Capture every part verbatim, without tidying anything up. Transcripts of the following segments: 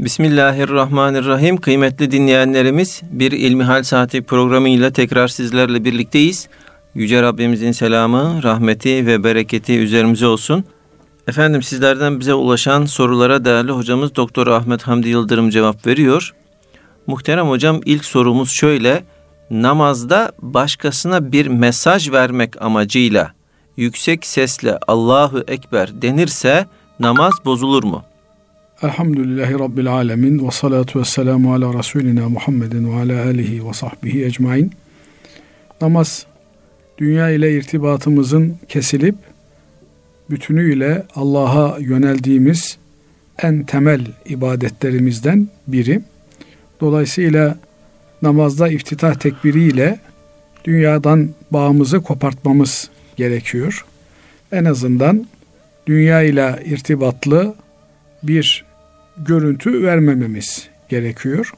Bismillahirrahmanirrahim. Kıymetli dinleyenlerimiz, bir İlmihal Saati programıyla tekrar sizlerle birlikteyiz. Yüce Rabbimizin selamı, rahmeti ve bereketi üzerimize olsun. Efendim, sizlerden bize ulaşan sorulara değerli hocamız Doktor Ahmet Hamdi Yıldırım cevap veriyor. Muhterem hocam, ilk sorumuz şöyle: namazda başkasına bir mesaj vermek amacıyla yüksek sesle Allahu Ekber denirse namaz bozulur mu? Elhamdülillahi Rabbil Alemin ve salatu ve selamu ala Resulina Muhammedin ve ala alihi ve sahbihi ecmain. Namaz, dünya ile irtibatımızın kesilip bütünüyle Allah'a yöneldiğimiz en temel ibadetlerimizden biri. Dolayısıyla namazda iftitah tekbiriyle dünyadan bağımızı kopartmamız gerekiyor. En azından dünya ile irtibatlı bir görüntü vermememiz gerekiyor.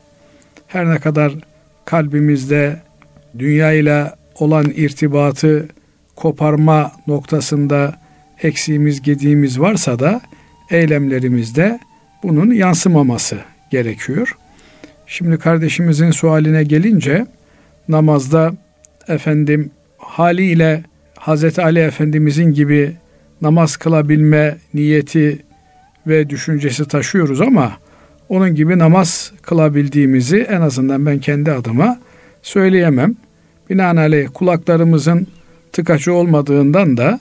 Her ne kadar kalbimizde dünya ile olan irtibatı koparma noktasında eksiğimiz, gediğimiz varsa da eylemlerimizde bunun yansımaması gerekiyor. Şimdi kardeşimizin sualine gelince, namazda efendim haliyle Hazreti Ali Efendimizin gibi namaz kılabilme niyeti ve düşüncesi taşıyoruz ama onun gibi namaz kılabildiğimizi en azından ben kendi adıma söyleyemem. Binaenaleyh kulaklarımızın tıkaçı olmadığından da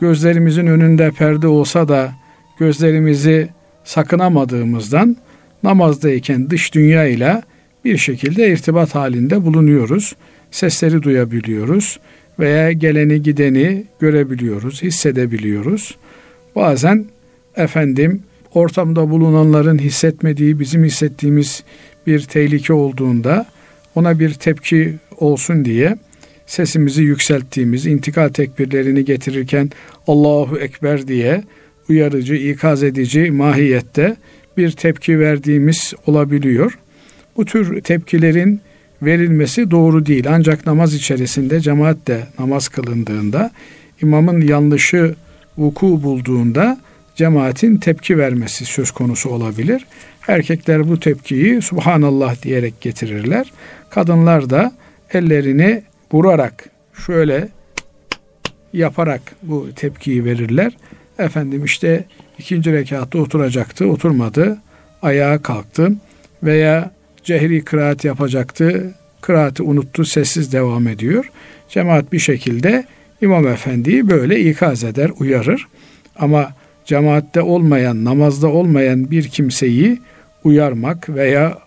gözlerimizin önünde perde olsa da gözlerimizi sakınamadığımızdan namazdayken dış dünya ile bir şekilde irtibat halinde bulunuyoruz. Sesleri duyabiliyoruz veya geleni gideni görebiliyoruz, hissedebiliyoruz. Bazen efendim ortamda bulunanların hissetmediği, bizim hissettiğimiz bir tehlike olduğunda ona bir tepki olsun diye sesimizi yükselttiğimiz, intikal tekbirlerini getirirken Allahu Ekber diye uyarıcı, ikaz edici mahiyette bir tepki verdiğimiz olabiliyor. Bu tür tepkilerin verilmesi doğru değil. Ancak namaz içerisinde cemaatle namaz kılındığında, imamın yanlışı vuku bulduğunda cemaatin tepki vermesi söz konusu olabilir. Erkekler bu tepkiyi Subhanallah diyerek getirirler. Kadınlar da ellerini vurarak, şöyle yaparak bu tepkiyi verirler. Efendim işte ikinci rekatta oturacaktı, oturmadı, ayağa kalktı veya cehri kıraat yapacaktı, kıraati unuttu, sessiz devam ediyor. Cemaat bir şekilde imam efendiyi böyle ikaz eder, uyarır. Ama cemaatte olmayan, namazda olmayan bir kimseyi uyarmak veya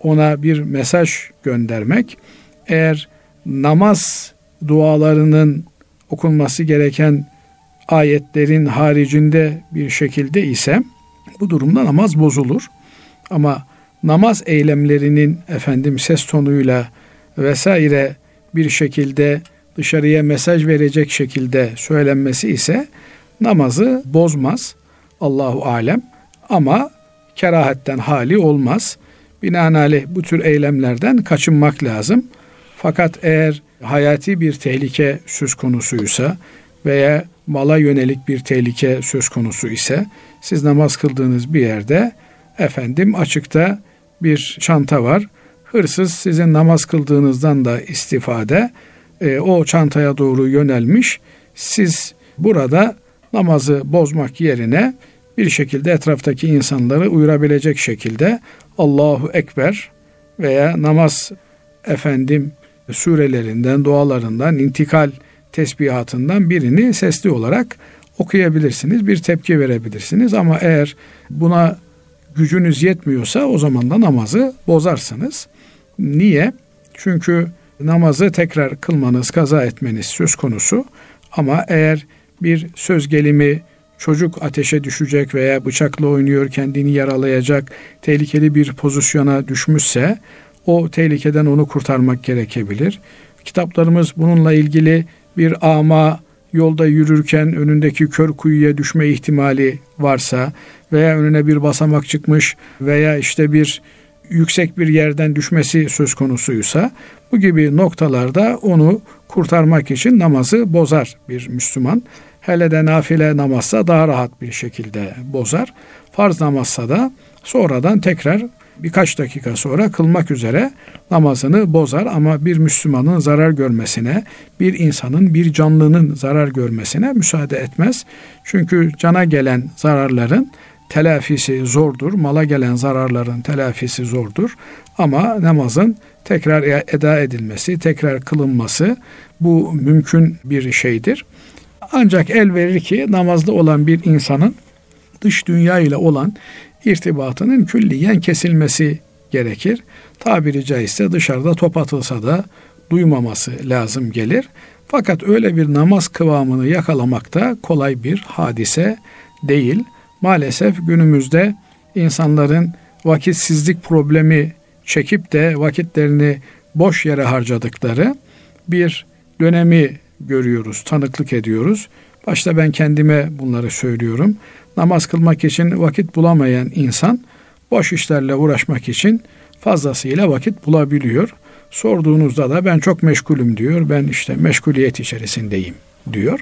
ona bir mesaj göndermek, eğer namaz dualarının okunması gereken ayetlerin haricinde bir şekilde ise bu durumda namaz bozulur. Ama namaz eylemlerinin efendim ses tonuyla vesaire bir şekilde dışarıya mesaj verecek şekilde söylenmesi ise namazı bozmaz, Allahu alem, ama kerahetten hali olmaz. Binaenaleyh bu tür eylemlerden kaçınmak lazım. Fakat eğer hayati bir tehlike söz konusuysa veya mala yönelik bir tehlike söz konusu ise, siz namaz kıldığınız bir yerde efendim açıkta bir çanta var. Hırsız sizin namaz kıldığınızdan da istifade e, o çantaya doğru yönelmiş. Siz burada namazı bozmak yerine bir şekilde etraftaki insanları uyarabilecek şekilde Allahu Ekber veya namaz efendim surelerinden, dualarından, intikal tesbihatından birini sesli olarak okuyabilirsiniz, bir tepki verebilirsiniz. Ama eğer buna gücünüz yetmiyorsa o zaman da namazı bozarsınız. Niye? Çünkü namazı tekrar kılmanız, kaza etmeniz söz konusu. Ama eğer bir söz gelimi, çocuk ateşe düşecek veya bıçakla oynuyor, kendini yaralayacak, tehlikeli bir pozisyona düşmüşse o tehlikeden onu kurtarmak gerekebilir. Kitaplarımız bununla ilgili bir ama yolda yürürken önündeki kör kuyuya düşme ihtimali varsa veya önüne bir basamak çıkmış veya işte bir yüksek bir yerden düşmesi söz konusuysa, bu gibi noktalarda onu kurtarmak için namazı bozar bir Müslüman. Hele de nafile namazsa daha rahat bir şekilde bozar. Farz namazsa da Sonradan tekrar birkaç dakika sonra kılmak üzere namazını bozar ama bir Müslümanın zarar görmesine, bir insanın, bir canlının zarar görmesine müsaade etmez. Çünkü cana gelen zararların telafisi zordur, mala gelen zararların telafisi zordur. Ama namazın tekrar eda edilmesi, tekrar kılınması bu mümkün bir şeydir. Ancak el verir ki namazda olan bir insanın dış dünya ile olan irtibatının külliyen kesilmesi gerekir. Tabiri caizse dışarıda top atılsa da duymaması lazım gelir. Fakat öyle bir namaz kıvamını yakalamak da kolay bir hadise değil. Maalesef günümüzde insanların vakitsizlik problemi çekip de vakitlerini boş yere harcadıkları bir dönemi görüyoruz, tanıklık ediyoruz. Başta ben kendime bunları söylüyorum. Namaz kılmak için vakit bulamayan insan boş işlerle uğraşmak için fazlasıyla vakit bulabiliyor. Sorduğunuzda da ben çok meşgulüm diyor, ben işte meşguliyet içerisindeyim diyor.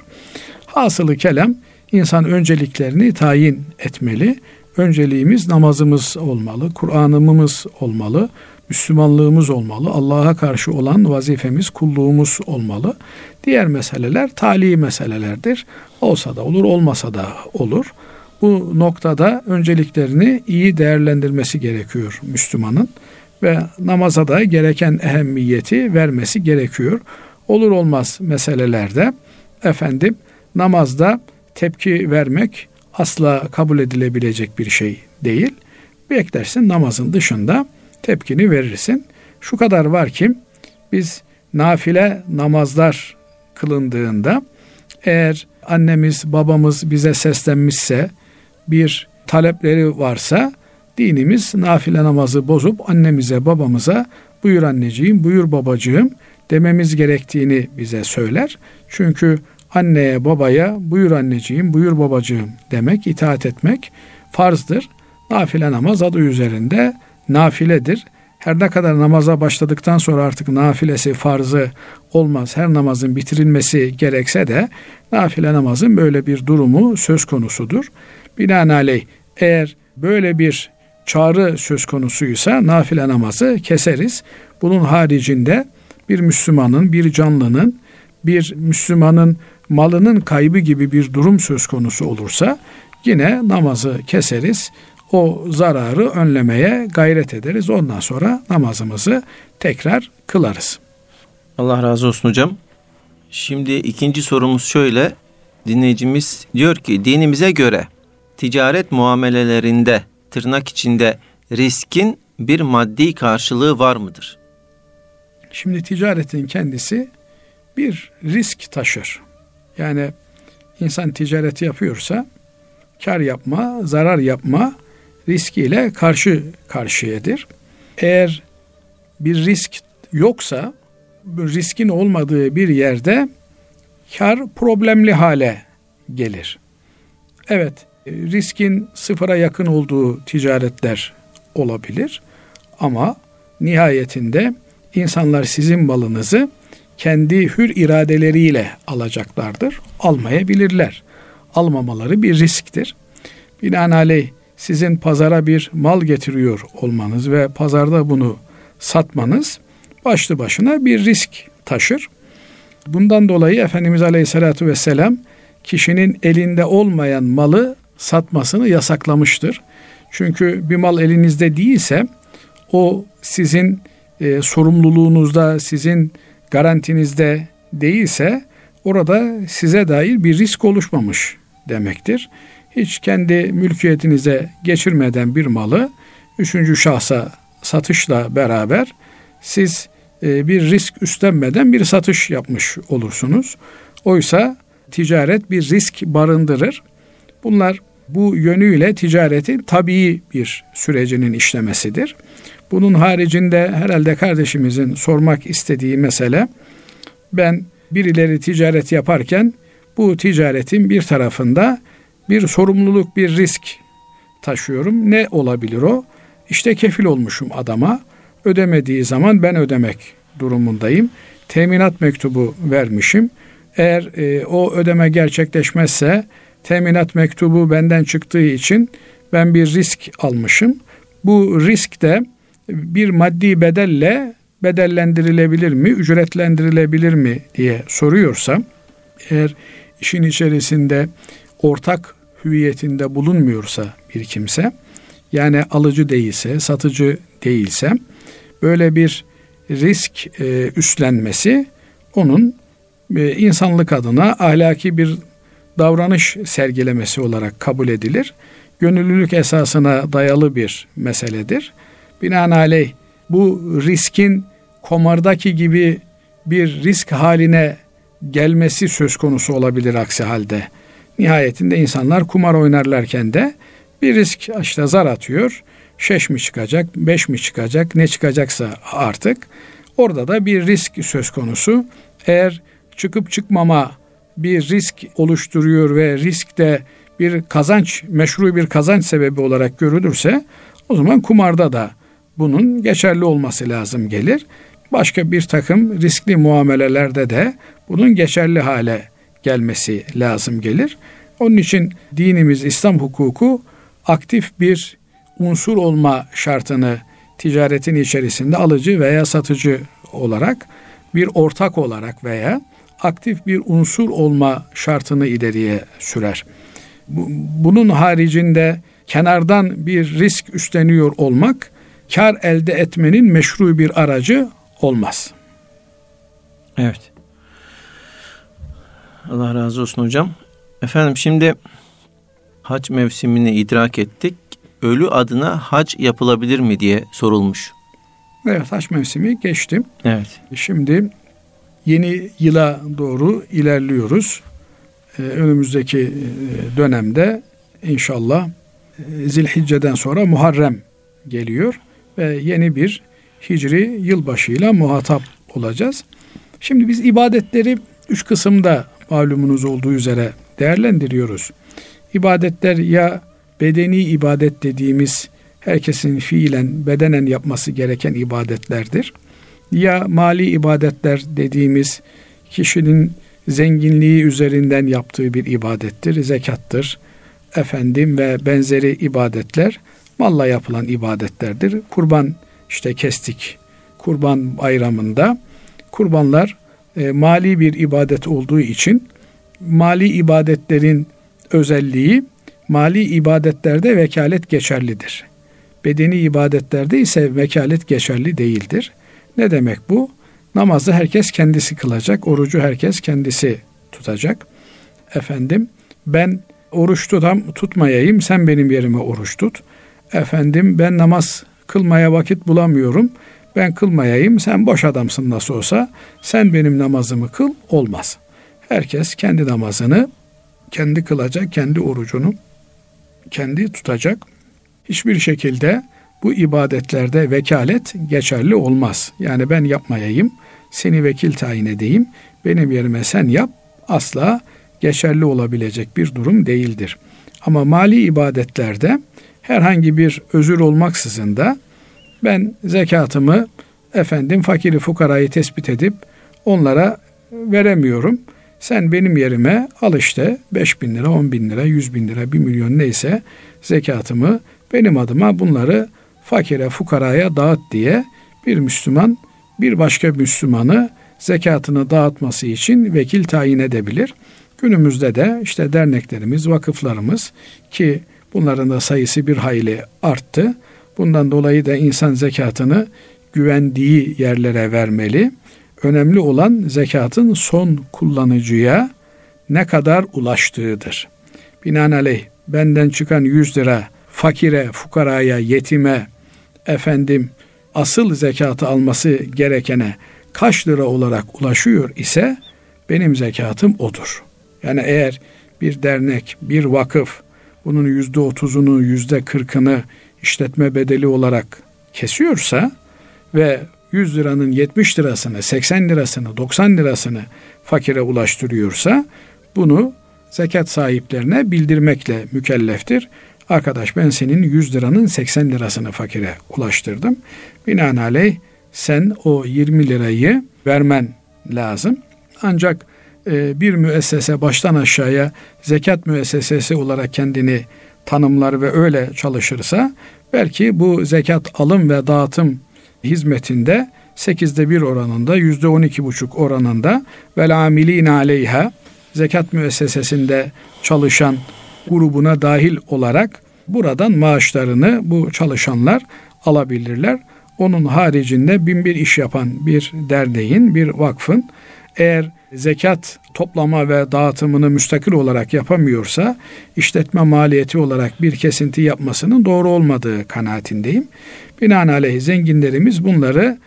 Hasılı kelam, insan önceliklerini tayin etmeli. Önceliğimiz namazımız olmalı, Kur'an'ımız olmalı, Müslümanlığımız olmalı, Allah'a karşı olan vazifemiz, kulluğumuz olmalı. Diğer meseleler tali meselelerdir. Olsa da olur, olmasa da olur. Bu noktada önceliklerini iyi değerlendirmesi gerekiyor Müslümanın ve namaza da gereken ehemmiyeti vermesi gerekiyor. Olur olmaz meselelerde efendim namazda tepki vermek asla kabul edilebilecek bir şey değil. Beklersin namazın dışında tepkini verirsin. Şu kadar var ki biz nafile namazlar kılındığında eğer annemiz babamız bize seslenmişse bir talepleri varsa dinimiz nafile namazı bozup annemize babamıza buyur anneciğim buyur babacığım dememiz gerektiğini bize söyler. Çünkü anneye babaya buyur anneciğim buyur babacığım demek itaat etmek farzdır. Nafile namaz adı üzerinde nafiledir. Her ne kadar namaza başladıktan sonra artık nafilesi farzı olmaz, her namazın bitirilmesi gerekse de nafile namazın böyle bir durumu söz konusudur. Binaenaleyh eğer böyle bir çağrı söz konusuysa nafile namazı keseriz. Bunun haricinde bir Müslümanın, bir canlının, bir Müslümanın malının kaybı gibi bir durum söz konusu olursa yine namazı keseriz. O zararı önlemeye gayret ederiz. Ondan sonra namazımızı tekrar kılarız. Allah razı olsun hocam. Şimdi ikinci sorumuz şöyle. Dinleyicimiz diyor ki dinimize göre ticaret muamelelerinde tırnak içinde riskin bir maddi karşılığı var mıdır? Şimdi ticaretin kendisi bir risk taşır. Yani insan ticareti yapıyorsa kar yapma, zarar yapma riskiyle karşı karşıyadır. Eğer bir risk yoksa, riskin olmadığı bir yerde kar problemli hale gelir. Evet, riskin sıfıra yakın olduğu ticaretler olabilir ama nihayetinde insanlar sizin malınızı kendi hür iradeleriyle alacaklardır, almayabilirler. Almamaları bir risktir. Binaenaleyh sizin pazara bir mal getiriyor olmanız ve pazarda bunu satmanız başlı başına bir risk taşır. Bundan dolayı Efendimiz Aleyhisselatü Vesselam kişinin elinde olmayan malı satmasını yasaklamıştır. Çünkü bir mal elinizde değilse o sizin e, sorumluluğunuzda, sizin garantinizde değilse orada size dair bir risk oluşmamış demektir. Hiç kendi mülkiyetinize geçirmeden bir malı üçüncü şahsa satışla beraber siz bir risk üstlenmeden bir satış yapmış olursunuz. Oysa ticaret bir risk barındırır. Bunlar bu yönüyle ticaretin tabii bir sürecinin işlemesidir. Bunun haricinde herhalde kardeşimizin sormak istediği mesele ben birileri ticaret yaparken bu ticaretin bir tarafında bir sorumluluk, bir risk taşıyorum. Ne olabilir o? İşte kefil olmuşum adama. Ödemediği zaman ben ödemek durumundayım. Teminat mektubu vermişim. Eğer e, o ödeme gerçekleşmezse teminat mektubu benden çıktığı için ben bir risk almışım. Bu risk de bir maddi bedelle bedellendirilebilir mi, ücretlendirilebilir mi diye soruyorsa, eğer işin içerisinde ortak hüviyetinde bulunmuyorsa bir kimse, yani alıcı değilse, satıcı değilse, böyle bir risk e, üstlenmesi onun e, insanlık adına ahlaki bir davranış sergilemesi olarak kabul edilir. Gönüllülük esasına dayalı bir meseledir. Binaenaleyh bu riskin komardaki gibi bir risk haline gelmesi söz konusu olabilir aksi halde. Nihayetinde insanlar kumar oynarlarken de bir risk, işte zar atıyor, şeş mi çıkacak, beş mi çıkacak, ne çıkacaksa artık, orada da bir risk söz konusu. Eğer çıkıp çıkmama bir risk oluşturuyor ve risk de bir kazanç, meşru bir kazanç sebebi olarak görülürse, o zaman kumarda da bunun geçerli olması lazım gelir. Başka bir takım riskli muamelelerde de bunun geçerli hale gelmesi lazım gelir. Onun için dinimiz, İslam hukuku aktif bir unsur olma şartını ticaretin içerisinde alıcı veya satıcı olarak, bir ortak olarak veya aktif bir unsur olma şartını ileriye sürer. Bunun haricinde kenardan bir risk üstleniyor olmak, kar elde etmenin meşru bir aracı olmaz. Evet. Allah razı olsun hocam. Efendim şimdi hac mevsimini idrak ettik. Ölü adına hac yapılabilir mi diye sorulmuş. Evet, hac mevsimi geçti. Evet. Şimdi yeni yıla doğru ilerliyoruz. Ee, önümüzdeki dönemde inşallah Zilhicce'den sonra Muharrem geliyor ve yeni bir hicri yılbaşıyla muhatap olacağız. Şimdi biz ibadetleri üç kısımda malumunuz olduğu üzere değerlendiriyoruz. İbadetler ya bedeni ibadet dediğimiz herkesin fiilen, bedenen yapması gereken ibadetlerdir. Ya mali ibadetler dediğimiz kişinin zenginliği üzerinden yaptığı bir ibadettir, zekattır, efendim ve benzeri ibadetler malla yapılan ibadetlerdir. Kurban işte kestik, kurban bayramında kurbanlar e, mali bir ibadet olduğu için mali ibadetlerin özelliği, mali ibadetlerde vekalet geçerlidir. Bedeni ibadetlerde ise vekalet geçerli değildir. Ne demek bu? Namazı herkes kendisi kılacak, orucu herkes kendisi tutacak. Efendim ben oruç tutam, tutmayayım, sen benim yerime oruç tut. Efendim ben namaz kılmaya vakit bulamıyorum, ben kılmayayım, sen boş adamsın nasıl olsa, sen benim namazımı kıl, olmaz. Herkes kendi namazını kendi kılacak, kendi orucunu kendi tutacak. Hiçbir şekilde bu ibadetlerde vekalet geçerli olmaz. Yani ben yapmayayım, seni vekil tayin edeyim, benim yerime sen yap, asla geçerli olabilecek bir durum değildir. Ama mali ibadetlerde herhangi bir özür olmaksızın da ben zekatımı efendim fakiri fukarayı tespit edip onlara veremiyorum. Sen benim yerime al işte beş bin lira, on bin lira, yüz bin lira, bir milyon neyse zekatımı benim adıma bunları fakire fukaraya dağıt diye bir Müslüman bir başka Müslümanı zekatını dağıtması için vekil tayin edebilir. Günümüzde de işte derneklerimiz, vakıflarımız ki bunların da sayısı bir hayli arttı. Bundan dolayı da insan zekatını güvendiği yerlere vermeli. Önemli olan zekatın son kullanıcıya ne kadar ulaştığıdır. Binaenaleyh benden çıkan yüz lira fakire, fukaraya, yetime, efendim asıl zekatı alması gerekene kaç lira olarak ulaşıyor ise benim zekatım odur. Yani eğer bir dernek, bir vakıf bunun yüzde otuzunu, yüzde kırkını işletme bedeli olarak kesiyorsa ve yüz liranın yetmiş lirasını, seksen lirasını, doksan lirasını fakire ulaştırıyorsa bunu zekat sahiplerine bildirmekle mükelleftir. Arkadaş ben senin yüz liranın seksen lirasını fakire ulaştırdım. Binaenaleyh sen o yirmi lirayı vermen lazım. Ancak bir müessese baştan aşağıya zekat müessesesi olarak kendini tanımlar ve öyle çalışırsa Belki bu zekat alım ve dağıtım hizmetinde sekizde bir oranında, yüzde on iki buçuk oranında vel amilin aleyha, zekat müessesesinde çalışan grubuna dahil olarak buradan maaşlarını bu çalışanlar alabilirler. Onun haricinde bin bir iş yapan bir derneğin, bir vakfın eğer zekat toplama ve dağıtımını müstakil olarak yapamıyorsa işletme maliyeti olarak bir kesinti yapmasının doğru olmadığı kanaatindeyim. Binaenaleyh zenginlerimiz bunları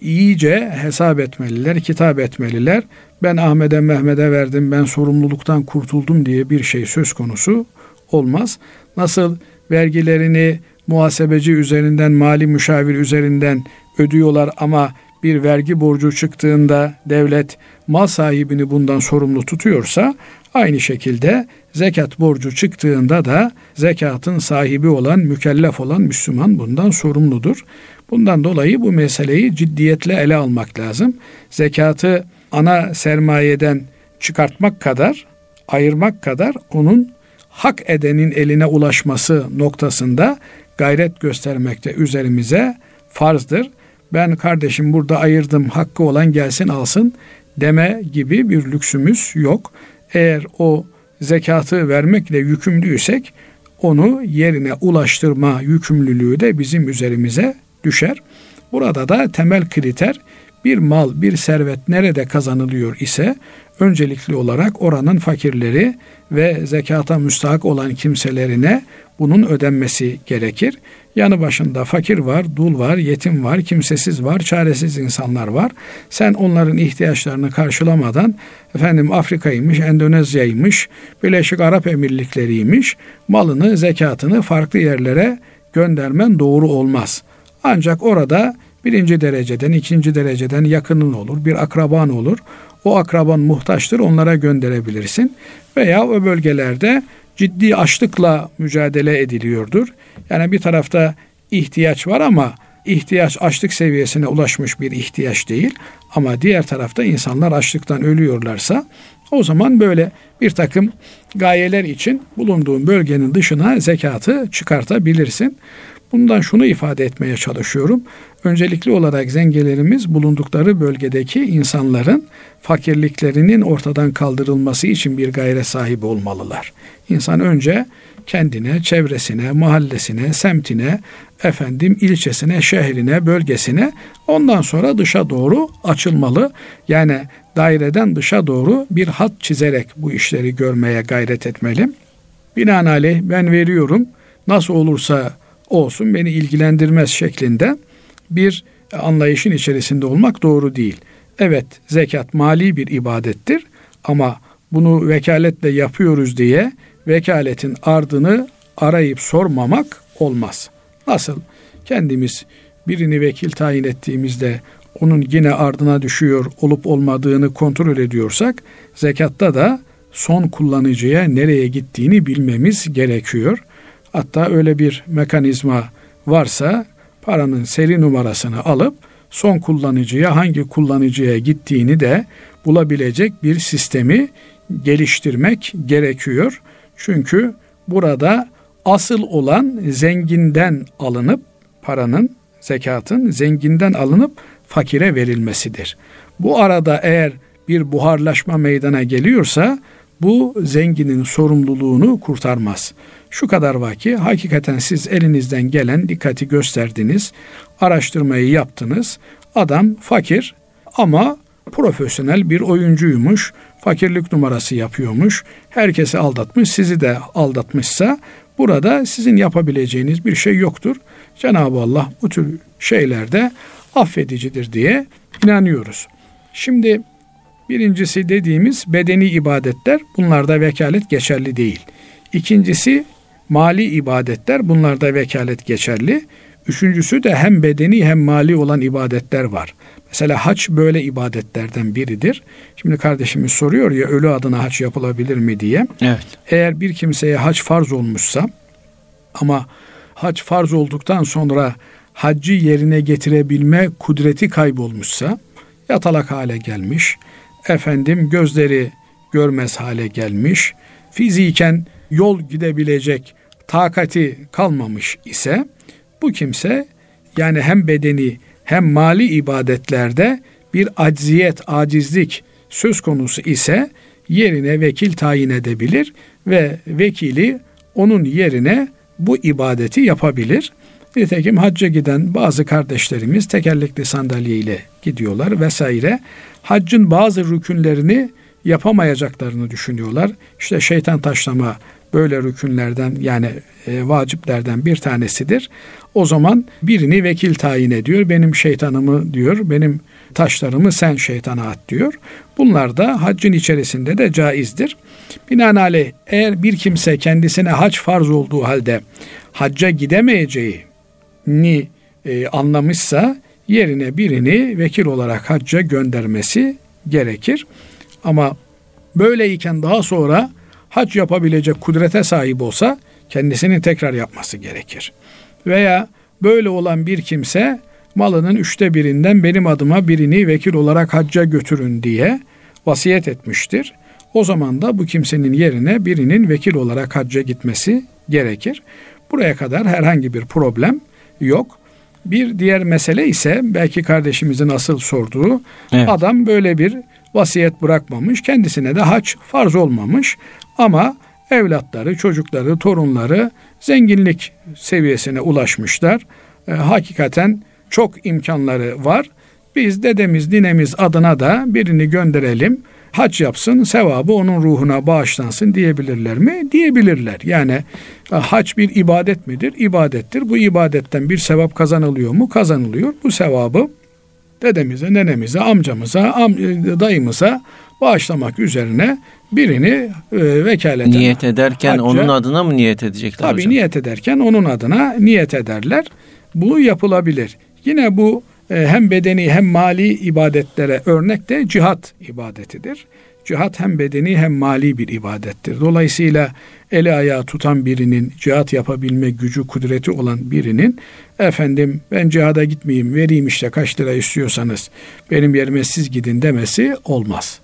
iyice hesap etmeliler, kitap etmeliler. Ben Ahmet'e Mehmet'e verdim, ben sorumluluktan kurtuldum diye bir şey söz konusu olmaz. Nasıl vergilerini muhasebeci üzerinden, mali müşavir üzerinden ödüyorlar ama bir vergi borcu çıktığında devlet mal sahibini bundan sorumlu tutuyorsa, aynı şekilde zekat borcu çıktığında da zekatın sahibi olan, mükellef olan Müslüman bundan sorumludur. Bundan dolayı bu meseleyi ciddiyetle ele almak lazım. Zekatı ana sermayeden çıkartmak kadar, ayırmak kadar onun hak edenin eline ulaşması noktasında gayret göstermekte üzerimize farzdır. Ben kardeşim burada ayırdım, hakkı olan gelsin alsın deme gibi bir lüksümüz yok. Eğer o zekatı vermekle yükümlüysek onu yerine ulaştırma yükümlülüğü de bizim üzerimize düşer. Burada da temel kriter, bir mal, bir servet nerede kazanılıyor ise öncelikli olarak oranın fakirleri ve zekata müstahak olan kimselerine bunun ödenmesi gerekir. Yanı başında fakir var, dul var, yetim var, kimsesiz var, çaresiz insanlar var. Sen onların ihtiyaçlarını karşılamadan efendim Afrika'ymış, Endonezya'ymış, Birleşik Arap Emirlikleri'ymiş, malını, zekatını farklı yerlere göndermen doğru olmaz. Ancak orada birinci dereceden, ikinci dereceden yakının olur, bir akraban olur. O akraban muhtaçtır, onlara gönderebilirsin. Veya o bölgelerde ciddi açlıkla mücadele ediliyordur. Yani bir tarafta ihtiyaç var ama ihtiyaç açlık seviyesine ulaşmış bir ihtiyaç değil. Ama diğer tarafta insanlar açlıktan ölüyorlarsa o zaman böyle bir takım gayeler için bulunduğun bölgenin dışına zekatı çıkartabilirsin. Bundan şunu ifade etmeye çalışıyorum. Öncelikli olarak zenginlerimiz bulundukları bölgedeki insanların fakirliklerinin ortadan kaldırılması için bir gayret sahibi olmalılar. İnsan önce kendine, çevresine, mahallesine, semtine, efendim ilçesine, şehrine, bölgesine, ondan sonra dışa doğru açılmalı. Yani daireden dışa doğru bir hat çizerek bu işleri görmeye gayret etmeli. Binaenaleyh ben veriyorum, nasıl olursa olsun beni ilgilendirmez şeklinde bir anlayışın içerisinde olmak doğru değil. Evet, zekat mali bir ibadettir ama bunu vekaletle yapıyoruz diye vekaletin ardını arayıp sormamak olmaz. Nasıl kendimiz birini vekil tayin ettiğimizde onun yine ardına düşüyor olup olmadığını kontrol ediyorsak, zekatta da son kullanıcıya nereye gittiğini bilmemiz gerekiyor. Hatta öyle bir mekanizma varsa paranın seri numarasını alıp son kullanıcıya, hangi kullanıcıya gittiğini de bulabilecek bir sistemi geliştirmek gerekiyor. Çünkü burada asıl olan zenginden alınıp paranın, zekatın zenginden alınıp fakire verilmesidir. Bu arada eğer bir buharlaşma meydana geliyorsa bu zenginin sorumluluğunu kurtarmaz. Şu kadar vaki hakikaten siz elinizden gelen dikkati gösterdiniz, araştırmayı yaptınız. Adam fakir ama profesyonel bir oyuncuymuş, fakirlik numarası yapıyormuş, herkesi aldatmış, sizi de aldatmışsa burada sizin yapabileceğiniz bir şey yoktur. Cenab-ı Allah bu tür şeylerde affedicidir diye inanıyoruz. Şimdi birincisi dediğimiz bedeni ibadetler, bunlarda vekalet geçerli değil. İkincisi mali ibadetler, bunlarda vekalet geçerli. Üçüncüsü de hem bedeni hem mali olan ibadetler var. Mesela hac böyle ibadetlerden biridir. Şimdi kardeşimiz soruyor ya, ölü adına hac yapılabilir mi diye. Evet. Eğer bir kimseye hac farz olmuşsa ama hac farz olduktan sonra haccı yerine getirebilme kudreti kaybolmuşsa, yatalak hale gelmiş, efendim gözleri görmez hale gelmiş, fiziken yol gidebilecek takati kalmamış ise Bu kimse yani hem bedeni hem mali ibadetlerde bir acziyet, acizlik söz konusu ise yerine vekil tayin edebilir ve vekili onun yerine bu ibadeti yapabilir. Nitekim hacca giden bazı kardeşlerimiz tekerlekli sandalyeyle gidiyorlar vesaire. Haccın bazı rükünlerini yapamayacaklarını düşünüyorlar. İşte şeytan taşlama böyle rükünlerden yani e, vaciplerden bir tanesidir. O zaman birini vekil tayin ediyor. Benim şeytanımı diyor, benim taşlarımı sen şeytana at diyor. Bunlar da haccın içerisinde de caizdir. Binaenaleyh eğer bir kimse kendisine hac farz olduğu halde hacca gidemeyeceğini e, anlamışsa yerine birini vekil olarak hacca göndermesi gerekir. Ama böyleyken daha sonra hac yapabilecek kudrete sahip olsa kendisinin tekrar yapması gerekir. Veya böyle olan bir kimse malının üçte birinden benim adıma birini vekil olarak hacca götürün diye vasiyet etmiştir. O zaman da bu kimsenin yerine birinin vekil olarak hacca gitmesi gerekir. Buraya kadar herhangi bir problem yok. Bir diğer mesele ise belki kardeşimizin asıl sorduğu, evet, adam böyle bir vasiyet bırakmamış, kendisine de hac farz olmamış ama evlatları, çocukları, torunları zenginlik seviyesine ulaşmışlar. E, hakikaten çok imkanları var. Biz dedemiz, ninemiz adına da birini gönderelim, hac yapsın, sevabı onun ruhuna bağışlansın diyebilirler mi? Diyebilirler. Yani hac bir ibadet midir? İbadettir. Bu ibadetten bir sevap kazanılıyor mu? Kazanılıyor. Bu sevabı dedemize, nenemize, amcamıza, am, dayımıza bağışlamak üzerine birini e, vekaleten... Niyet ederken hacca, onun adına mı niyet edecekler tabii hocam? Tabii niyet ederken onun adına niyet ederler. Bu yapılabilir. Yine bu e, hem bedeni hem mali ibadetlere örnek de cihat ibadetidir. Cihat hem bedeni hem mali bir ibadettir. Dolayısıyla eli ayağı tutan birinin, cihat yapabilme gücü, kudreti olan birinin, efendim ben cihada gitmeyeyim, vereyim işte kaç lira istiyorsanız benim yerime siz gidin demesi olmaz.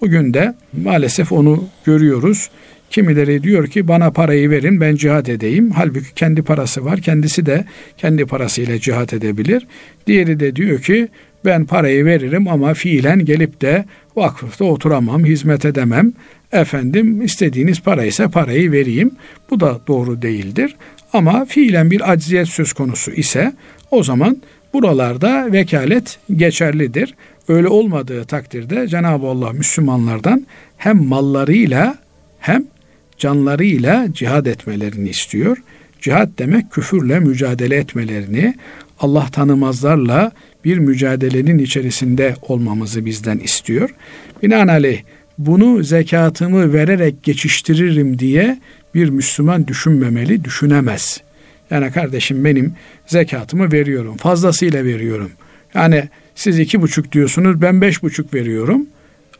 Bugün de maalesef onu görüyoruz. Kimileri diyor ki bana parayı verin ben cihat edeyim. Halbuki kendi parası var. Kendisi de kendi parasıyla cihat edebilir. Diğeri de diyor ki ben parayı veririm ama fiilen gelip de vakıfta oturamam, hizmet edemem. Efendim istediğiniz paraysa parayı vereyim. Bu da doğru değildir. Ama fiilen bir acziyet söz konusu ise o zaman buralarda vekalet geçerlidir. Öyle olmadığı takdirde Cenab-ı Allah Müslümanlardan hem mallarıyla hem canlarıyla cihad etmelerini istiyor. Cihad demek küfürle mücadele etmelerini, Allah tanımazlarla bir mücadelenin içerisinde olmamızı bizden istiyor. Binaenaleyh bunu zekatımı vererek geçiştiririm diye bir Müslüman düşünmemeli, düşünemez. Yani kardeşim benim zekatımı veriyorum, fazlasıyla veriyorum. Yani siz iki buçuk diyorsunuz, ben beş buçuk veriyorum.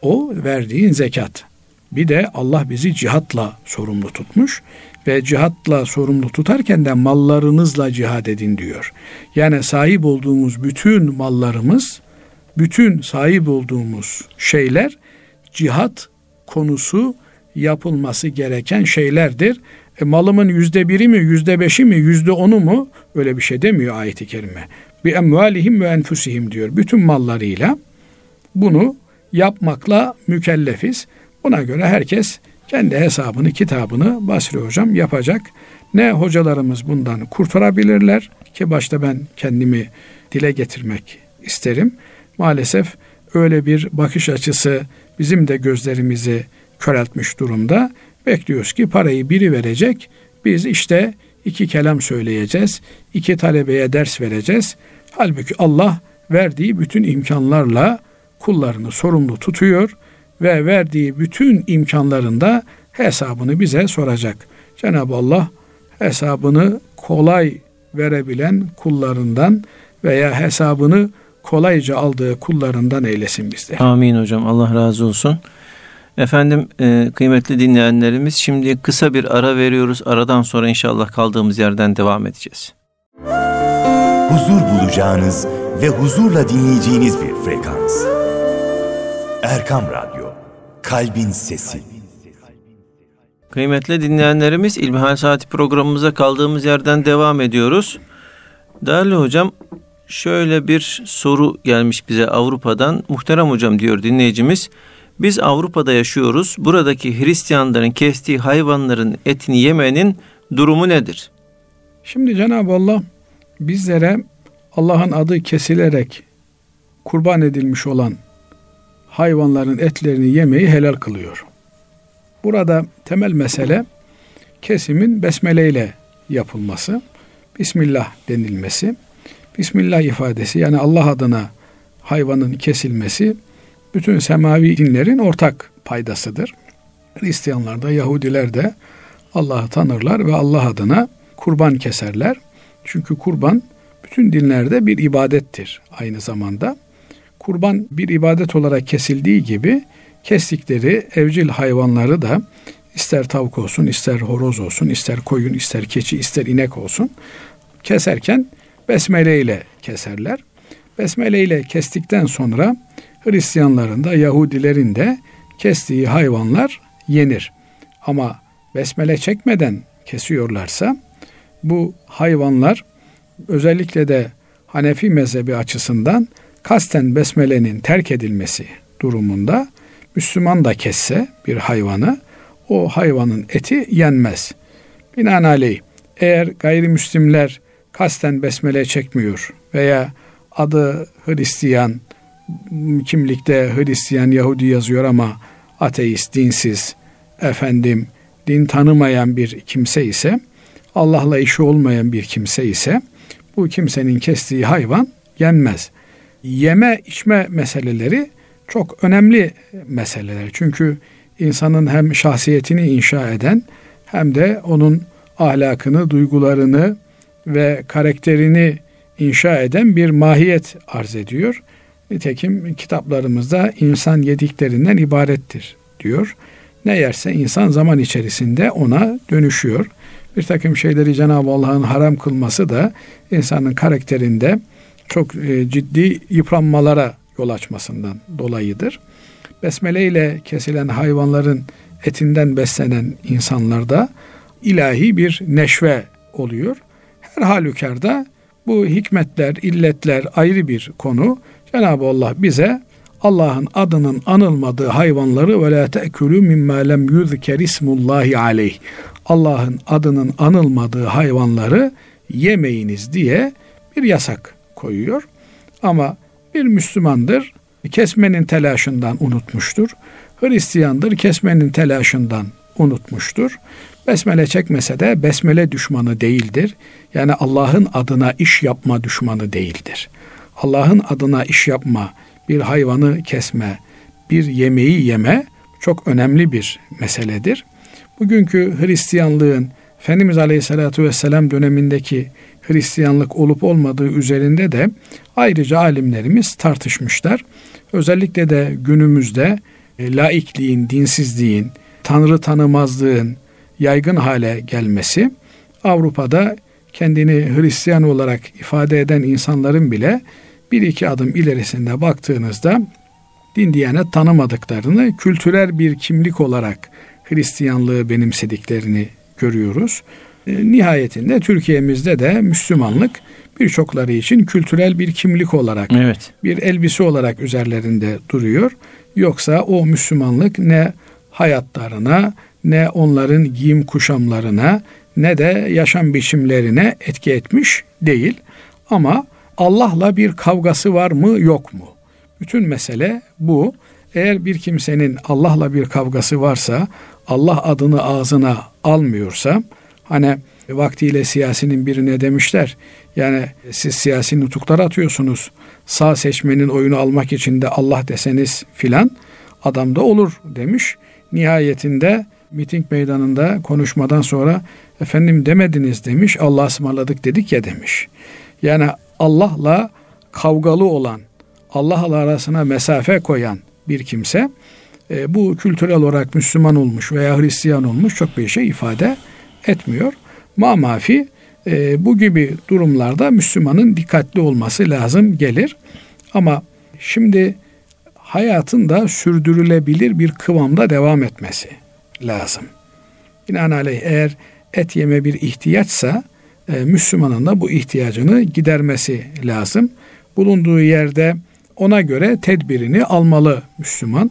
O verdiğin zekat. Bir de Allah bizi cihatla sorumlu tutmuş ve cihatla sorumlu tutarken de mallarınızla cihad edin diyor. Yani sahip olduğumuz bütün mallarımız, bütün sahip olduğumuz şeyler cihat konusu yapılması gereken şeylerdir. E, malımın yüzde biri mi, yüzde beşi mi, yüzde onu mu? Öyle bir şey demiyor ayet-i kerime. Bi emvalihim ve enfusihim diyor. Bütün mallarıyla bunu yapmakla mükellefiz. Buna göre herkes kendi hesabını, kitabını Basri Hocam yapacak. Ne hocalarımız bundan kurtarabilirler ki başta ben kendimi dile getirmek isterim. Maalesef öyle bir bakış açısı bizim de gözlerimizi köreltmiş durumda. Bekliyoruz ki parayı biri verecek, biz işte iki kelam söyleyeceğiz, iki talebeye ders vereceğiz. Halbuki Allah verdiği bütün imkanlarla kullarını sorumlu tutuyor ve verdiği bütün imkanlarında hesabını bize soracak. Cenab-ı Allah hesabını kolay verebilen kullarından veya hesabını kolayca aldığı kullarından eylesin bizde. Amin hocam, Allah razı olsun. Efendim e, kıymetli dinleyenlerimiz, şimdi kısa bir ara veriyoruz. Aradan sonra inşallah kaldığımız yerden devam edeceğiz. Huzur bulacağınız ve huzurla dinleyeceğiniz bir frekans. Erkam Radyo, Kalbin Sesi. Kıymetli dinleyenlerimiz, İlmihal Saati programımıza kaldığımız yerden devam ediyoruz. Değerli hocam, şöyle bir soru gelmiş bize Avrupa'dan. Muhterem hocam, diyor dinleyicimiz, biz Avrupa'da yaşıyoruz. Buradaki Hristiyanların kestiği hayvanların etini yemenin durumu nedir? Şimdi Cenab-ı Allah bizlere Allah'ın adı kesilerek kurban edilmiş olan hayvanların etlerini yemeyi helal kılıyor. Burada temel mesele kesimin besmele ile yapılması, Bismillah denilmesi. Bismillah ifadesi, yani Allah adına hayvanın kesilmesi bütün semavi dinlerin ortak paydasıdır. Hristiyanlar da, Yahudiler de Allah'ı tanırlar ve Allah adına kurban keserler. Çünkü kurban bütün dinlerde bir ibadettir aynı zamanda. Kurban bir ibadet olarak kesildiği gibi kestikleri evcil hayvanları da, ister tavuk olsun, ister horoz olsun, ister koyun, ister keçi, ister inek olsun, keserken besmele ile keserler. Besmele ile kestikten sonra Hristiyanların da Yahudilerin de kestiği hayvanlar yenir. Ama besmele çekmeden kesiyorlarsa bu hayvanlar, özellikle de Hanefi mezhebi açısından, kasten besmelenin terk edilmesi durumunda Müslüman da kesse bir hayvanı, o hayvanın eti yenmez. Binaenaleyh eğer gayrimüslimler kasten besmele çekmiyor veya adı Hristiyan, kimlikte Hristiyan, Yahudi yazıyor ama ateist, dinsiz, efendim din tanımayan bir kimse ise, Allah'la işi olmayan bir kimse ise, bu kimsenin kestiği hayvan yenmez. Yeme içme meseleleri çok önemli meseleler. Çünkü insanın hem şahsiyetini inşa eden hem de onun ahlakını, duygularını ve karakterini inşa eden bir mahiyet arz ediyor. Nitekim kitaplarımızda insan yediklerinden ibarettir diyor. Ne yerse insan zaman içerisinde ona dönüşüyor. Bir takım şeyleri Cenab-ı Allah'ın haram kılması da insanın karakterinde çok ciddi yıpranmalara yol açmasından dolayıdır. Besmele ile kesilen hayvanların etinden beslenen insanlarda ilahi bir neşve oluyor. Her halükarda bu hikmetler, illetler ayrı bir konu. Cenab-ı Allah bize Allah'ın adının anılmadığı hayvanları وَلَا تَأْكُلُوا مِمَّا لَمْ يُذْكَرِ اسْمُ اللّٰهِ عَلَيْهِ Allah'ın adının anılmadığı hayvanları yemeyiniz diye bir yasak koyuyor. Ama bir Müslümandır, kesmenin telaşından unutmuştur. Hristiyandır, kesmenin telaşından unutmuştur. Besmele çekmese de besmele düşmanı değildir. Yani Allah'ın adına iş yapma düşmanı değildir. Allah'ın adına iş yapma, bir hayvanı kesme, bir yemeği yeme çok önemli bir meseledir. Bugünkü Hristiyanlığın Efendimiz Aleyhisselatü Vesselam dönemindeki Hristiyanlık olup olmadığı üzerinde de ayrıca alimlerimiz tartışmışlar. Özellikle de günümüzde laikliğin, dinsizliğin, tanrı tanımazlığın yaygın hale gelmesi, Avrupa'da kendini Hristiyan olarak ifade eden insanların bile bir iki adım ilerisinde baktığınızda din diyanet tanımadıklarını, kültürel bir kimlik olarak Hristiyanlığı benimsediklerini görüyoruz. Nihayetinde Türkiye'mizde de Müslümanlık birçokları için kültürel bir kimlik olarak, evet, bir elbise olarak üzerlerinde duruyor. Yoksa o Müslümanlık ne hayatlarına, ne onların giyim kuşamlarına, ne de yaşam biçimlerine etki etmiş değil. Ama Allah'la bir kavgası var mı, yok mu? Bütün mesele bu. Eğer bir kimsenin Allah'la bir kavgası varsa, Allah adını ağzına almıyorsa, hani vaktiyle siyasinin birine demişler, yani siz siyasi nutuklar atıyorsunuz, sağ seçmenin oyunu almak için de Allah deseniz filan, adam da olur demiş. Nihayetinde miting meydanında konuşmadan sonra, efendim demediniz demiş, Allah'a ısmarladık dedik ya demiş. Yani Allah'la kavgalı olan, Allah'la arasına mesafe koyan bir kimse, bu kültürel olarak Müslüman olmuş veya Hristiyan olmuş çok bir şey ifade etmiyor. Mamafi bu gibi durumlarda Müslümanın dikkatli olması lazım gelir. Ama şimdi hayatın da sürdürülebilir bir kıvamda devam etmesi lazım. Binaenaleyh eğer et yeme bir ihtiyaçsa e, Müslümanın da bu ihtiyacını gidermesi lazım. Bulunduğu yerde ona göre tedbirini almalı Müslüman.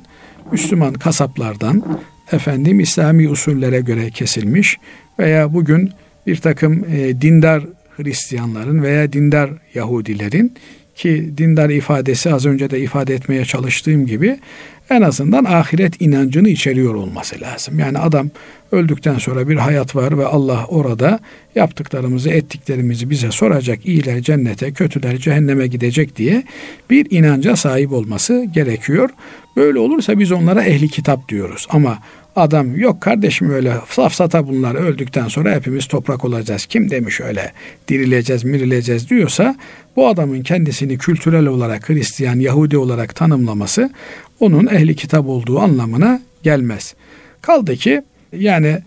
Müslüman kasaplardan, efendim İslami usullere göre kesilmiş veya bugün bir takım e, dindar Hristiyanların veya dindar Yahudilerin, ki dindar ifadesi az önce de ifade etmeye çalıştığım gibi en azından ahiret inancını içeriyor olması lazım. Yani adam öldükten sonra bir hayat var ve Allah orada yaptıklarımızı, ettiklerimizi bize soracak. İyiler cennete, kötüler cehenneme gidecek diye bir inanca sahip olması gerekiyor. Böyle olursa biz onlara ehli kitap diyoruz. Ama adam yok kardeşim öyle safsata bunlar, öldükten sonra hepimiz toprak olacağız, kim demiş öyle dirileceğiz mirileceğiz diyorsa, bu adamın kendisini kültürel olarak Hristiyan, Yahudi olarak tanımlaması onun ehli kitap olduğu anlamına gelmez. Kaldı ki yani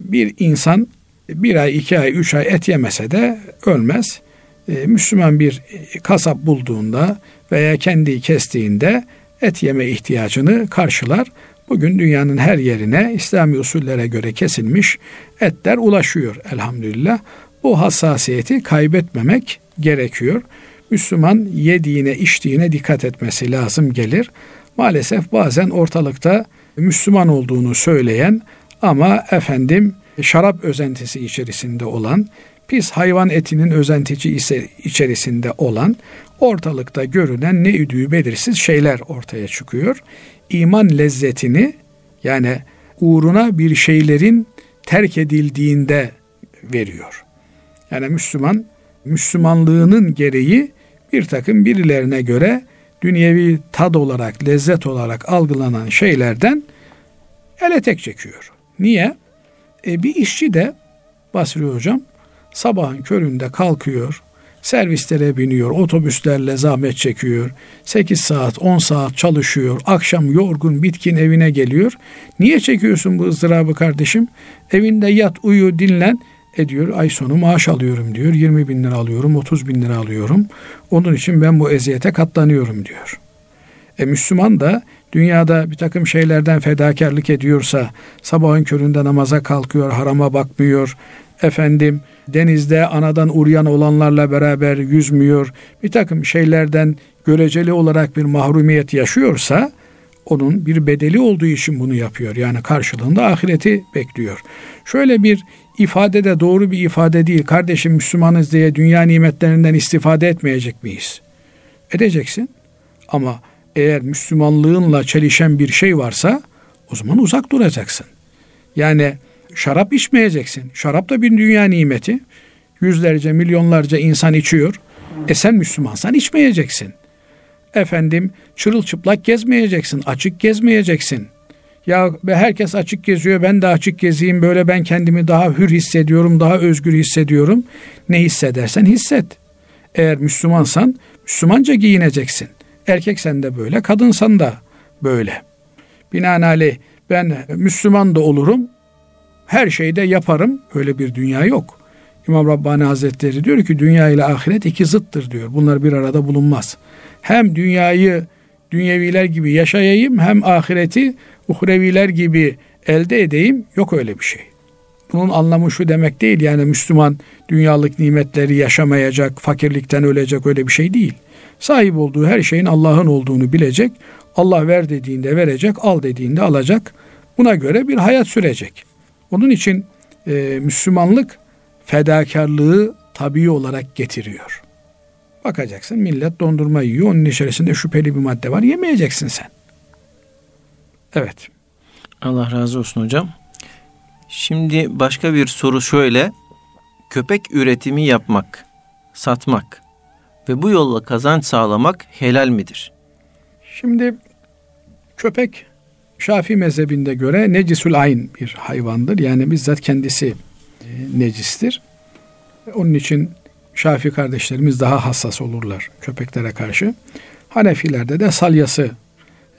bir insan bir ay, iki ay, üç ay et yemese de ölmez. Ee, Müslüman bir kasap bulduğunda veya kendi kestiğinde et yeme ihtiyacını karşılar. Bugün dünyanın her yerine İslami usullere göre kesilmiş etler ulaşıyor elhamdülillah. Bu hassasiyeti kaybetmemek gerekiyor. Müslüman yediğine, içtiğine dikkat etmesi lazım gelir. Maalesef bazen ortalıkta Müslüman olduğunu söyleyen ama efendim şarap özentisi içerisinde olan, pis hayvan etinin özentisi ise içerisinde olan, ortalıkta görünen ne üdüğü belirsiz şeyler ortaya çıkıyor. İman lezzetini, yani uğruna bir şeylerin terk edildiğinde veriyor. Yani Müslüman, Müslümanlığının gereği bir takım birilerine göre dünyevi tad olarak, lezzet olarak algılanan şeylerden ele tek çekiyor. Niye? E bir işçi de Basri Hocam sabahın köründe kalkıyor, servislere biniyor, otobüslerle zahmet çekiyor, sekiz saat, on saat çalışıyor, akşam yorgun, bitkin evine geliyor. Niye çekiyorsun bu ızdırabı kardeşim? Evinde yat, uyu, dinlen. E diyor, ay sonu maaş alıyorum diyor, yirmi bin lira alıyorum, otuz bin lira alıyorum. Onun için ben bu eziyete katlanıyorum diyor. E Müslüman da dünyada bir takım şeylerden fedakarlık ediyorsa, sabahın köründe namaza kalkıyor, harama bakmıyor, efendim denizde anadan uryan olanlarla beraber yüzmüyor, bir takım şeylerden göreceli olarak bir mahrumiyet yaşıyorsa, onun bir bedeli olduğu için bunu yapıyor. Yani karşılığında ahireti bekliyor. Şöyle bir ifade de doğru bir ifade değil. Kardeşim Müslümanız diye dünya nimetlerinden istifade etmeyecek miyiz? Edeceksin. Ama eğer Müslümanlığınla çelişen bir şey varsa o zaman uzak duracaksın. Yani şarap içmeyeceksin. Şarap da bir dünya nimeti. Yüzlerce, milyonlarca insan içiyor. E sen Müslümansan içmeyeceksin. Efendim çırılçıplak gezmeyeceksin, açık gezmeyeceksin. Ya herkes açık geziyor, ben de açık gezeyim, böyle ben kendimi daha hür hissediyorum, daha özgür hissediyorum. Ne hissedersen hisset. Eğer Müslümansan Müslümanca giyineceksin. Erkeksen de böyle, kadınsan da böyle. Binaenaleyh ben Müslüman da olurum, her şeyi de yaparım, öyle bir dünya yok. İmam Rabbani Hazretleri diyor ki dünya ile ahiret iki zıttır diyor. Bunlar bir arada bulunmaz. Hem dünyayı dünyeviler gibi yaşayayım, hem ahireti uhreviler gibi elde edeyim. Yok öyle bir şey. Bunun anlamı şu demek değil. Yani Müslüman dünyalık nimetleri yaşamayacak, fakirlikten ölecek, öyle bir şey değil. Sahip olduğu her şeyin Allah'ın olduğunu bilecek. Allah ver dediğinde verecek, al dediğinde alacak. Buna göre bir hayat sürecek. Onun için e, Müslümanlık fedakarlığı tabii olarak getiriyor. Bakacaksın millet dondurma yiyor, onun içerisinde şüpheli bir madde var, yemeyeceksin sen. Evet. Allah razı olsun hocam. Şimdi başka bir soru şöyle. Köpek üretimi yapmak, satmak ve bu yolla kazanç sağlamak helal midir? Şimdi köpek Şafii mezhebinde göre necisül ayn bir hayvandır. Yani bizzat kendisi necistir. Onun için Şafii kardeşlerimiz daha hassas olurlar köpeklere karşı. Hanefilerde de salyası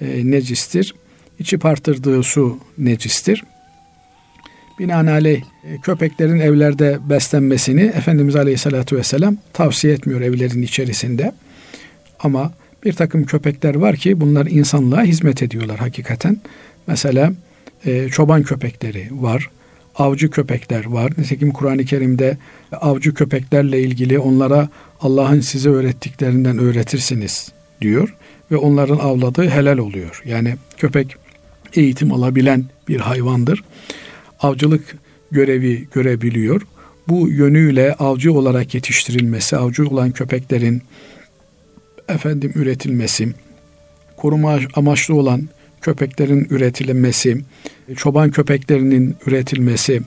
e, necistir. İçip artırdığı su necistir. Binaenaleyh köpeklerin evlerde beslenmesini Efendimiz Aleyhisselatü Vesselam tavsiye etmiyor evlerin içerisinde. Ama bir takım köpekler var ki bunlar insanlığa hizmet ediyorlar hakikaten. Mesela e, çoban köpekleri var. avcı köpekler var. Nitekim Kur'an-ı Kerim'de avcı köpeklerle ilgili onlara Allah'ın size öğrettiklerinden öğretirsiniz diyor ve onların avladığı helal oluyor. Yani köpek eğitim alabilen bir hayvandır. Avcılık görevi görebiliyor. Bu yönüyle avcı olarak yetiştirilmesi, avcı olan köpeklerin efendim üretilmesi, koruma amaçlı olan köpeklerin üretilmesi, çoban köpeklerinin üretilmesi,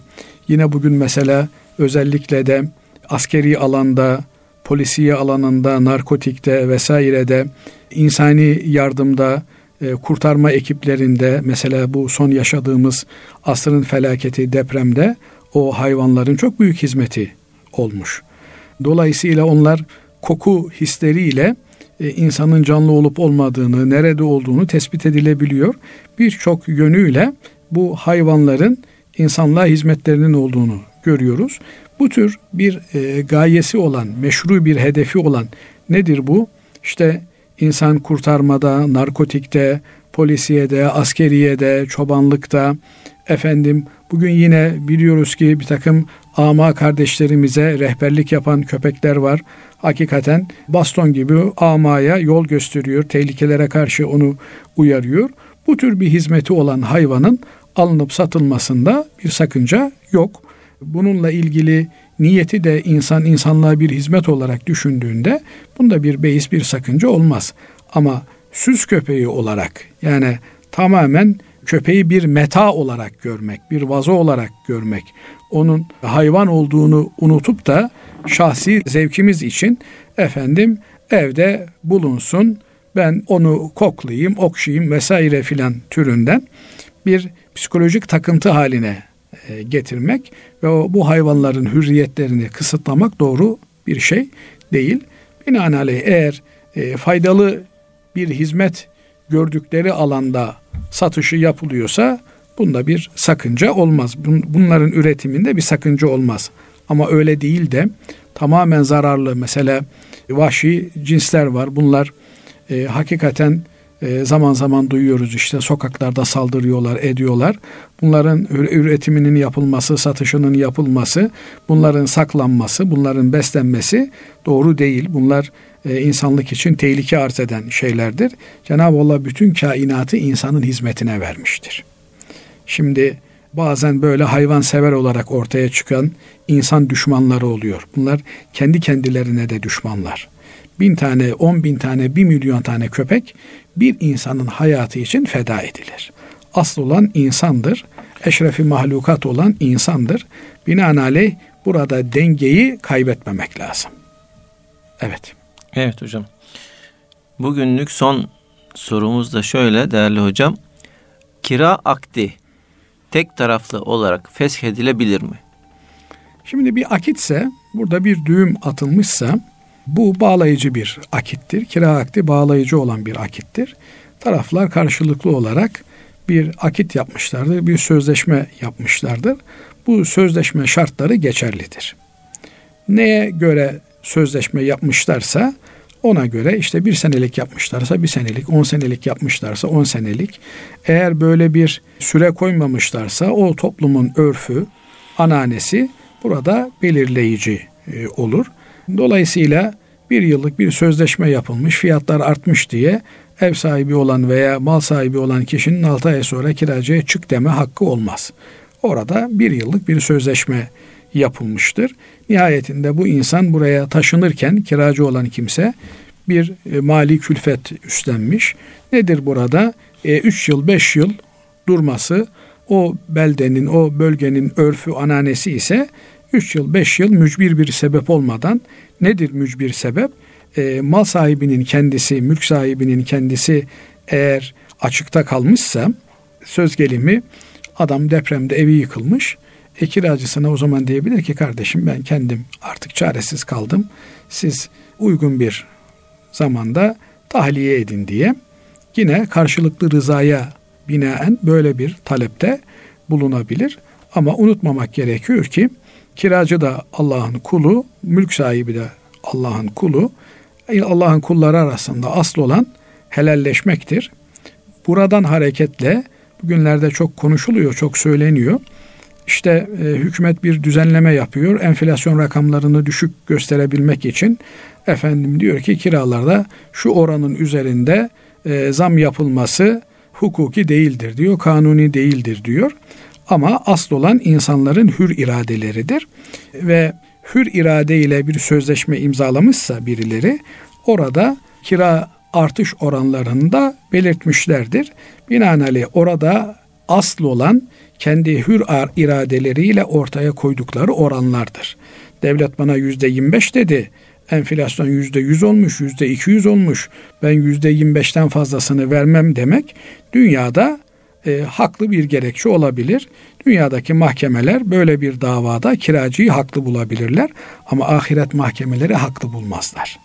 yine bugün mesela özellikle de askeri alanda, polisiye alanında, narkotikte vesairede, insani yardımda, kurtarma ekiplerinde, mesela bu son yaşadığımız asrın felaketi depremde o hayvanların çok büyük hizmeti olmuş. Dolayısıyla onlar koku hisleriyle insanın canlı olup olmadığını, nerede olduğunu tespit edilebiliyor. Birçok yönüyle bu hayvanların insanlığa hizmetlerinin olduğunu görüyoruz. Bu tür bir e, gayesi olan, meşru bir hedefi olan nedir bu? İşte insan kurtarmada, narkotikte, polisiyede, askeriyede, çobanlıkta, efendim bugün yine biliyoruz ki bir takım ama kardeşlerimize rehberlik yapan köpekler var. Hakikaten baston gibi amaya yol gösteriyor, tehlikelere karşı onu uyarıyor. Bu tür bir hizmeti olan hayvanın alınıp satılmasında bir sakınca yok. Bununla ilgili niyeti de insan insanlığa bir hizmet olarak düşündüğünde bunda bir beis, bir sakınca olmaz. Ama süs köpeği olarak, yani tamamen köpeği bir meta olarak görmek, bir vazo olarak görmek, onun hayvan olduğunu unutup da şahsi zevkimiz için efendim evde bulunsun, ben onu koklayayım, okşayayım vesaire filan türünden bir psikolojik takıntı haline getirmek ve bu hayvanların hürriyetlerini kısıtlamak doğru bir şey değil. Binaenaleyh eğer faydalı bir hizmet gördükleri alanda satışı yapılıyorsa bunda bir sakınca olmaz. Bunların üretiminde bir sakınca olmaz. Ama öyle değil de tamamen zararlı, mesela vahşi cinsler var. Bunlar e, hakikaten e, zaman zaman duyuyoruz, işte sokaklarda saldırıyorlar, ediyorlar. Bunların üretiminin yapılması, satışının yapılması, bunların saklanması, bunların beslenmesi doğru değil. Bunlar e, insanlık için tehlike arz eden şeylerdir. Cenab-ı Allah bütün kainatı insanın hizmetine vermiştir. Şimdi bazen böyle hayvansever olarak ortaya çıkan insan düşmanları oluyor. Bunlar kendi kendilerine de düşmanlar. Bin tane, on bin tane, bir milyon tane köpek bir insanın hayatı için feda edilir. Asıl olan insandır. Eşrefi mahlukat olan insandır. Binaenaleyh burada dengeyi kaybetmemek lazım. Evet. Evet hocam. Bugünlük son sorumuz da şöyle değerli hocam. Kira akdi tek taraflı olarak feshedilebilir mi? Şimdi bir akitse, burada bir düğüm atılmışsa bu bağlayıcı bir akittir. Kira akdi bağlayıcı olan bir akittir. Taraflar karşılıklı olarak bir akit yapmışlardır, bir sözleşme yapmışlardır. Bu sözleşme şartları geçerlidir. Neye göre sözleşme yapmışlarsa ona göre, işte bir senelik yapmışlarsa bir senelik, on senelik yapmışlarsa on senelik. Eğer böyle bir süre koymamışlarsa o toplumun örfü, ananesi burada belirleyici olur. Dolayısıyla bir yıllık bir sözleşme yapılmış, fiyatlar artmış diye ev sahibi olan veya mal sahibi olan kişinin altı ay sonra kiracıya çık deme hakkı olmaz. Orada bir yıllık bir sözleşme yapılmıştır. Nihayetinde bu insan buraya taşınırken kiracı olan kimse bir e, mali külfet üstlenmiş. Nedir burada? üç e, yıl, beş yıl durması, o beldenin, o bölgenin örfü, ananesi ise üç yıl, beş yıl mücbir bir sebep olmadan, nedir mücbir sebep? E, mal sahibinin kendisi, mülk sahibinin kendisi eğer açıkta kalmışsa, söz gelimi adam depremde evi yıkılmış, E kiracısına o zaman diyebilir ki kardeşim ben kendim artık çaresiz kaldım, siz uygun bir zamanda tahliye edin diye. Yine karşılıklı rızaya binaen böyle bir talepte bulunabilir. Ama unutmamak gerekiyor ki kiracı da Allah'ın kulu, mülk sahibi de Allah'ın kulu. Allah'ın kulları arasında asıl olan helalleşmektir. Buradan hareketle bugünlerde çok konuşuluyor, çok söyleniyor. İşte e, hükümet bir düzenleme yapıyor. Enflasyon rakamlarını düşük gösterebilmek için efendim diyor ki kiralarda şu oranın üzerinde e, zam yapılması hukuki değildir diyor, kanuni değildir diyor. Ama asıl olan insanların hür iradeleridir ve hür irade ile bir sözleşme imzalamışsa birileri orada kira artış oranlarını da belirtmişlerdir. Binaenaleyh orada asıl olan kendi hür iradeleriyle ortaya koydukları oranlardır. Devlet bana yüzde yirmi beş dedi, enflasyon yüzde yüz olmuş, yüzde iki yüz olmuş, ben yüzde yirmi beşten fazlasını vermem demek dünyada e, haklı bir gerekçe olabilir. Dünyadaki mahkemeler böyle bir davada kiracıyı haklı bulabilirler ama ahiret mahkemeleri haklı bulmazlar.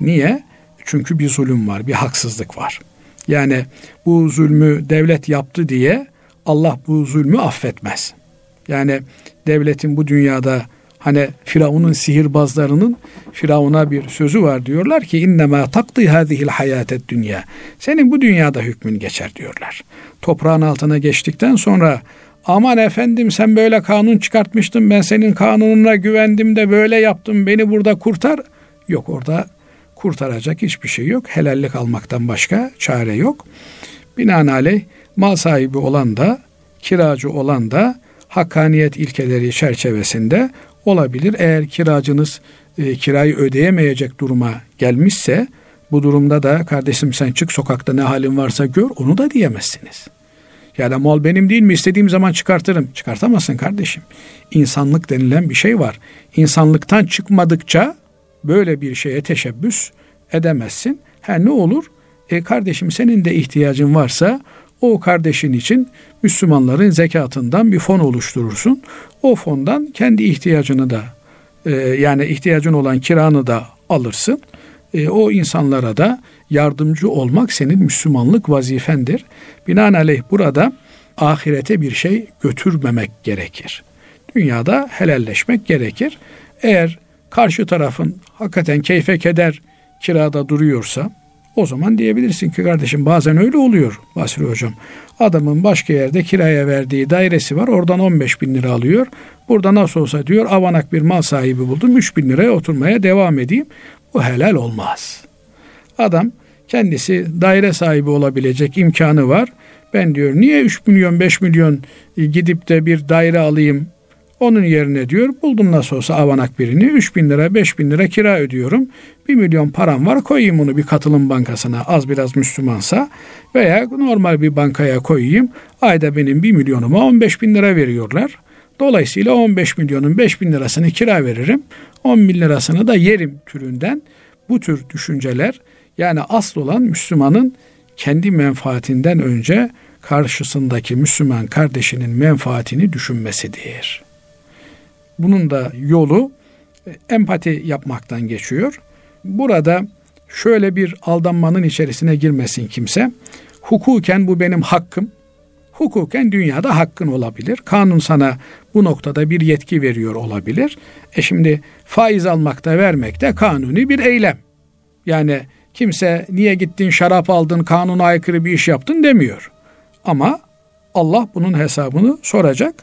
Niye? Çünkü bir zulüm var, bir haksızlık var. Yani bu zulmü devlet yaptı diye Allah bu zulmü affetmez. Yani devletin bu dünyada hani Firavun'un sihirbazlarının Firavun'a bir sözü var, diyorlar ki innemâ taktî hâzihil hayâted dünya. Senin bu dünyada hükmün geçer diyorlar. Toprağın altına geçtikten sonra aman efendim sen böyle kanun çıkartmıştın, ben senin kanununa güvendim de böyle yaptım, beni burada kurtar. Yok, orada kurtaracak hiçbir şey yok. Helallik almaktan başka çare yok. Binaenaleyh mal sahibi olan da kiracı olan da hakkaniyet ilkeleri çerçevesinde olabilir. Eğer kiracınız e, kirayı ödeyemeyecek duruma gelmişse bu durumda da kardeşim sen çık sokakta ne halin varsa gör, onu da diyemezsiniz. Yani mal benim değil mi, istediğim zaman çıkartırım. Çıkartamazsın kardeşim. İnsanlık denilen bir şey var. İnsanlıktan çıkmadıkça böyle bir şeye teşebbüs edemezsin. Her ne olur? E kardeşim senin de ihtiyacın varsa o kardeşin için Müslümanların zekatından bir fon oluşturursun. O fondan kendi ihtiyacını da e, yani ihtiyacın olan kiranı da alırsın. E, o insanlara da yardımcı olmak senin Müslümanlık vazifendir. Binaenaleyh burada ahirete bir şey götürmemek gerekir. Dünyada helalleşmek gerekir. Eğer karşı tarafın hakikaten keyfe keder kirada duruyorsa o zaman diyebilirsin ki kardeşim bazen öyle oluyor Basri Hocam. Adamın başka yerde kiraya verdiği dairesi var, oradan on beş bin lira alıyor. Burada nasıl olsa diyor avanak bir mal sahibi buldum, üç bin liraya oturmaya devam edeyim. Bu helal olmaz. Adam kendisi daire sahibi olabilecek imkanı var. Ben diyor niye üç milyon beş milyon gidip de bir daire alayım? Onun yerine diyor buldum nasıl olsa avanak birini, üç bin lira beş bin lira kira ödüyorum. bir milyon param var, koyayım onu bir katılım bankasına, az biraz Müslümansa, veya normal bir bankaya koyayım. Ayda benim bir milyonuma on beş bin lira veriyorlar. Dolayısıyla on beş milyonun beş bin lirasını kira veririm, on bin lirasını da yerim türünden. Bu tür düşünceler, yani asıl olan Müslümanın kendi menfaatinden önce karşısındaki Müslüman kardeşinin menfaatini düşünmesidir. Bunun da yolu empati yapmaktan geçiyor. Burada şöyle bir aldanmanın içerisine girmesin kimse. Hukuken bu benim hakkım. Hukuken dünyada hakkın olabilir. Kanun sana bu noktada bir yetki veriyor olabilir. E şimdi faiz almakta vermekte kanuni bir eylem. Yani kimse niye gittin şarap aldın, kanuna aykırı bir iş yaptın demiyor. Ama Allah bunun hesabını soracak.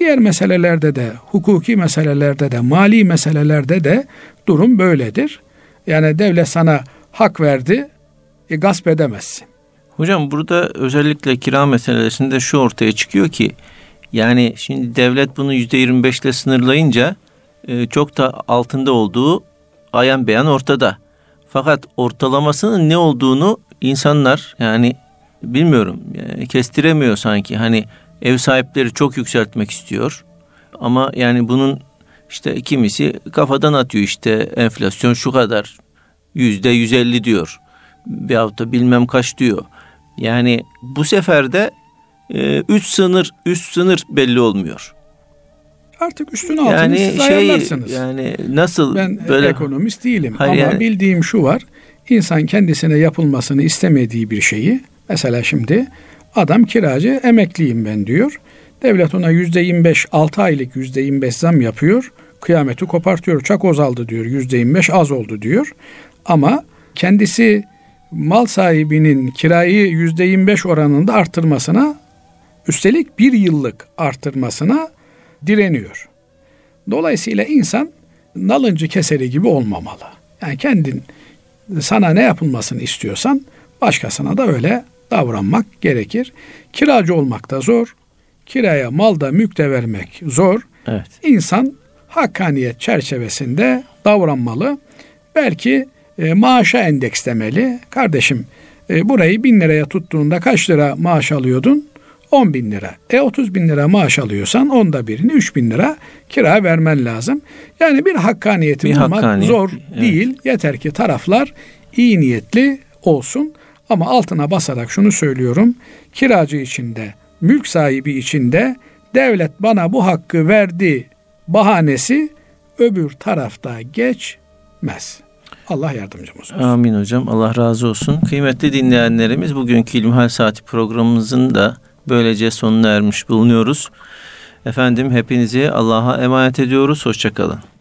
Diğer meselelerde de, hukuki meselelerde de, mali meselelerde de durum böyledir. Yani devlet sana hak verdi, e, gasp edemezsin. Hocam burada özellikle kira meselesinde şu ortaya çıkıyor ki, yani şimdi devlet bunu yüzde yirmi beş ile sınırlayınca e, çok da altında olduğu ayan beyan ortada. Fakat ortalamasının ne olduğunu insanlar yani bilmiyorum yani kestiremiyor sanki hani. Ev sahipleri çok yükseltmek istiyor ama yani bunun işte kimisi kafadan atıyor işte enflasyon şu kadar yüzde yüz elli diyor bir hafta bilmem kaç diyor. Yani bu sefer de e, üst sınır üst sınır belli olmuyor. Artık üstünü altını yani siz şey, ayarlarsınız. Yani nasıl ben böyle... ekonomist değilim hayır, ama yani... bildiğim şu var, insan kendisine yapılmasını istemediği bir şeyi mesela şimdi adam kiracı, emekliyim ben diyor. Devlet ona yüzde yirmi beş, altı aylık yüzde yirmi beş zam yapıyor. Kıyameti kopartıyor. Çakoz aldı diyor. yüzde yirmi beş az oldu diyor. Ama kendisi mal sahibinin kirayı yüzde yirmi beş oranında arttırmasına, üstelik bir yıllık arttırmasına direniyor. Dolayısıyla insan nalıncı keseri gibi olmamalı. Yani kendin sana ne yapılmasını istiyorsan başkasına da öyle davranmak gerekir. Kiracı olmak da zor. Kiraya mal da mülk de vermek zor. Evet. İnsan hakkaniyet çerçevesinde davranmalı. Belki e, maaşa endekslemeli. Kardeşim e, burayı bin liraya tuttuğunda kaç lira maaş alıyordun? on bin lira. E otuz bin lira maaş alıyorsan onda birini üç bin lira kira vermen lazım. Yani bir hakkaniyeti bir bulmak hakkaniyet. zor evet. değil. Yeter ki taraflar iyi niyetli olsun. Ama altına basarak şunu söylüyorum. Kiracı içinde, mülk sahibi içinde devlet bana bu hakkı verdi bahanesi öbür tarafta geçmez. Allah yardımcımız olsun. Amin hocam. Allah razı olsun. Kıymetli dinleyenlerimiz, bugünkü İlmihal Saati programımızın da böylece sonuna ermiş bulunuyoruz. Efendim hepinizi Allah'a emanet ediyoruz. Hoşça kalın.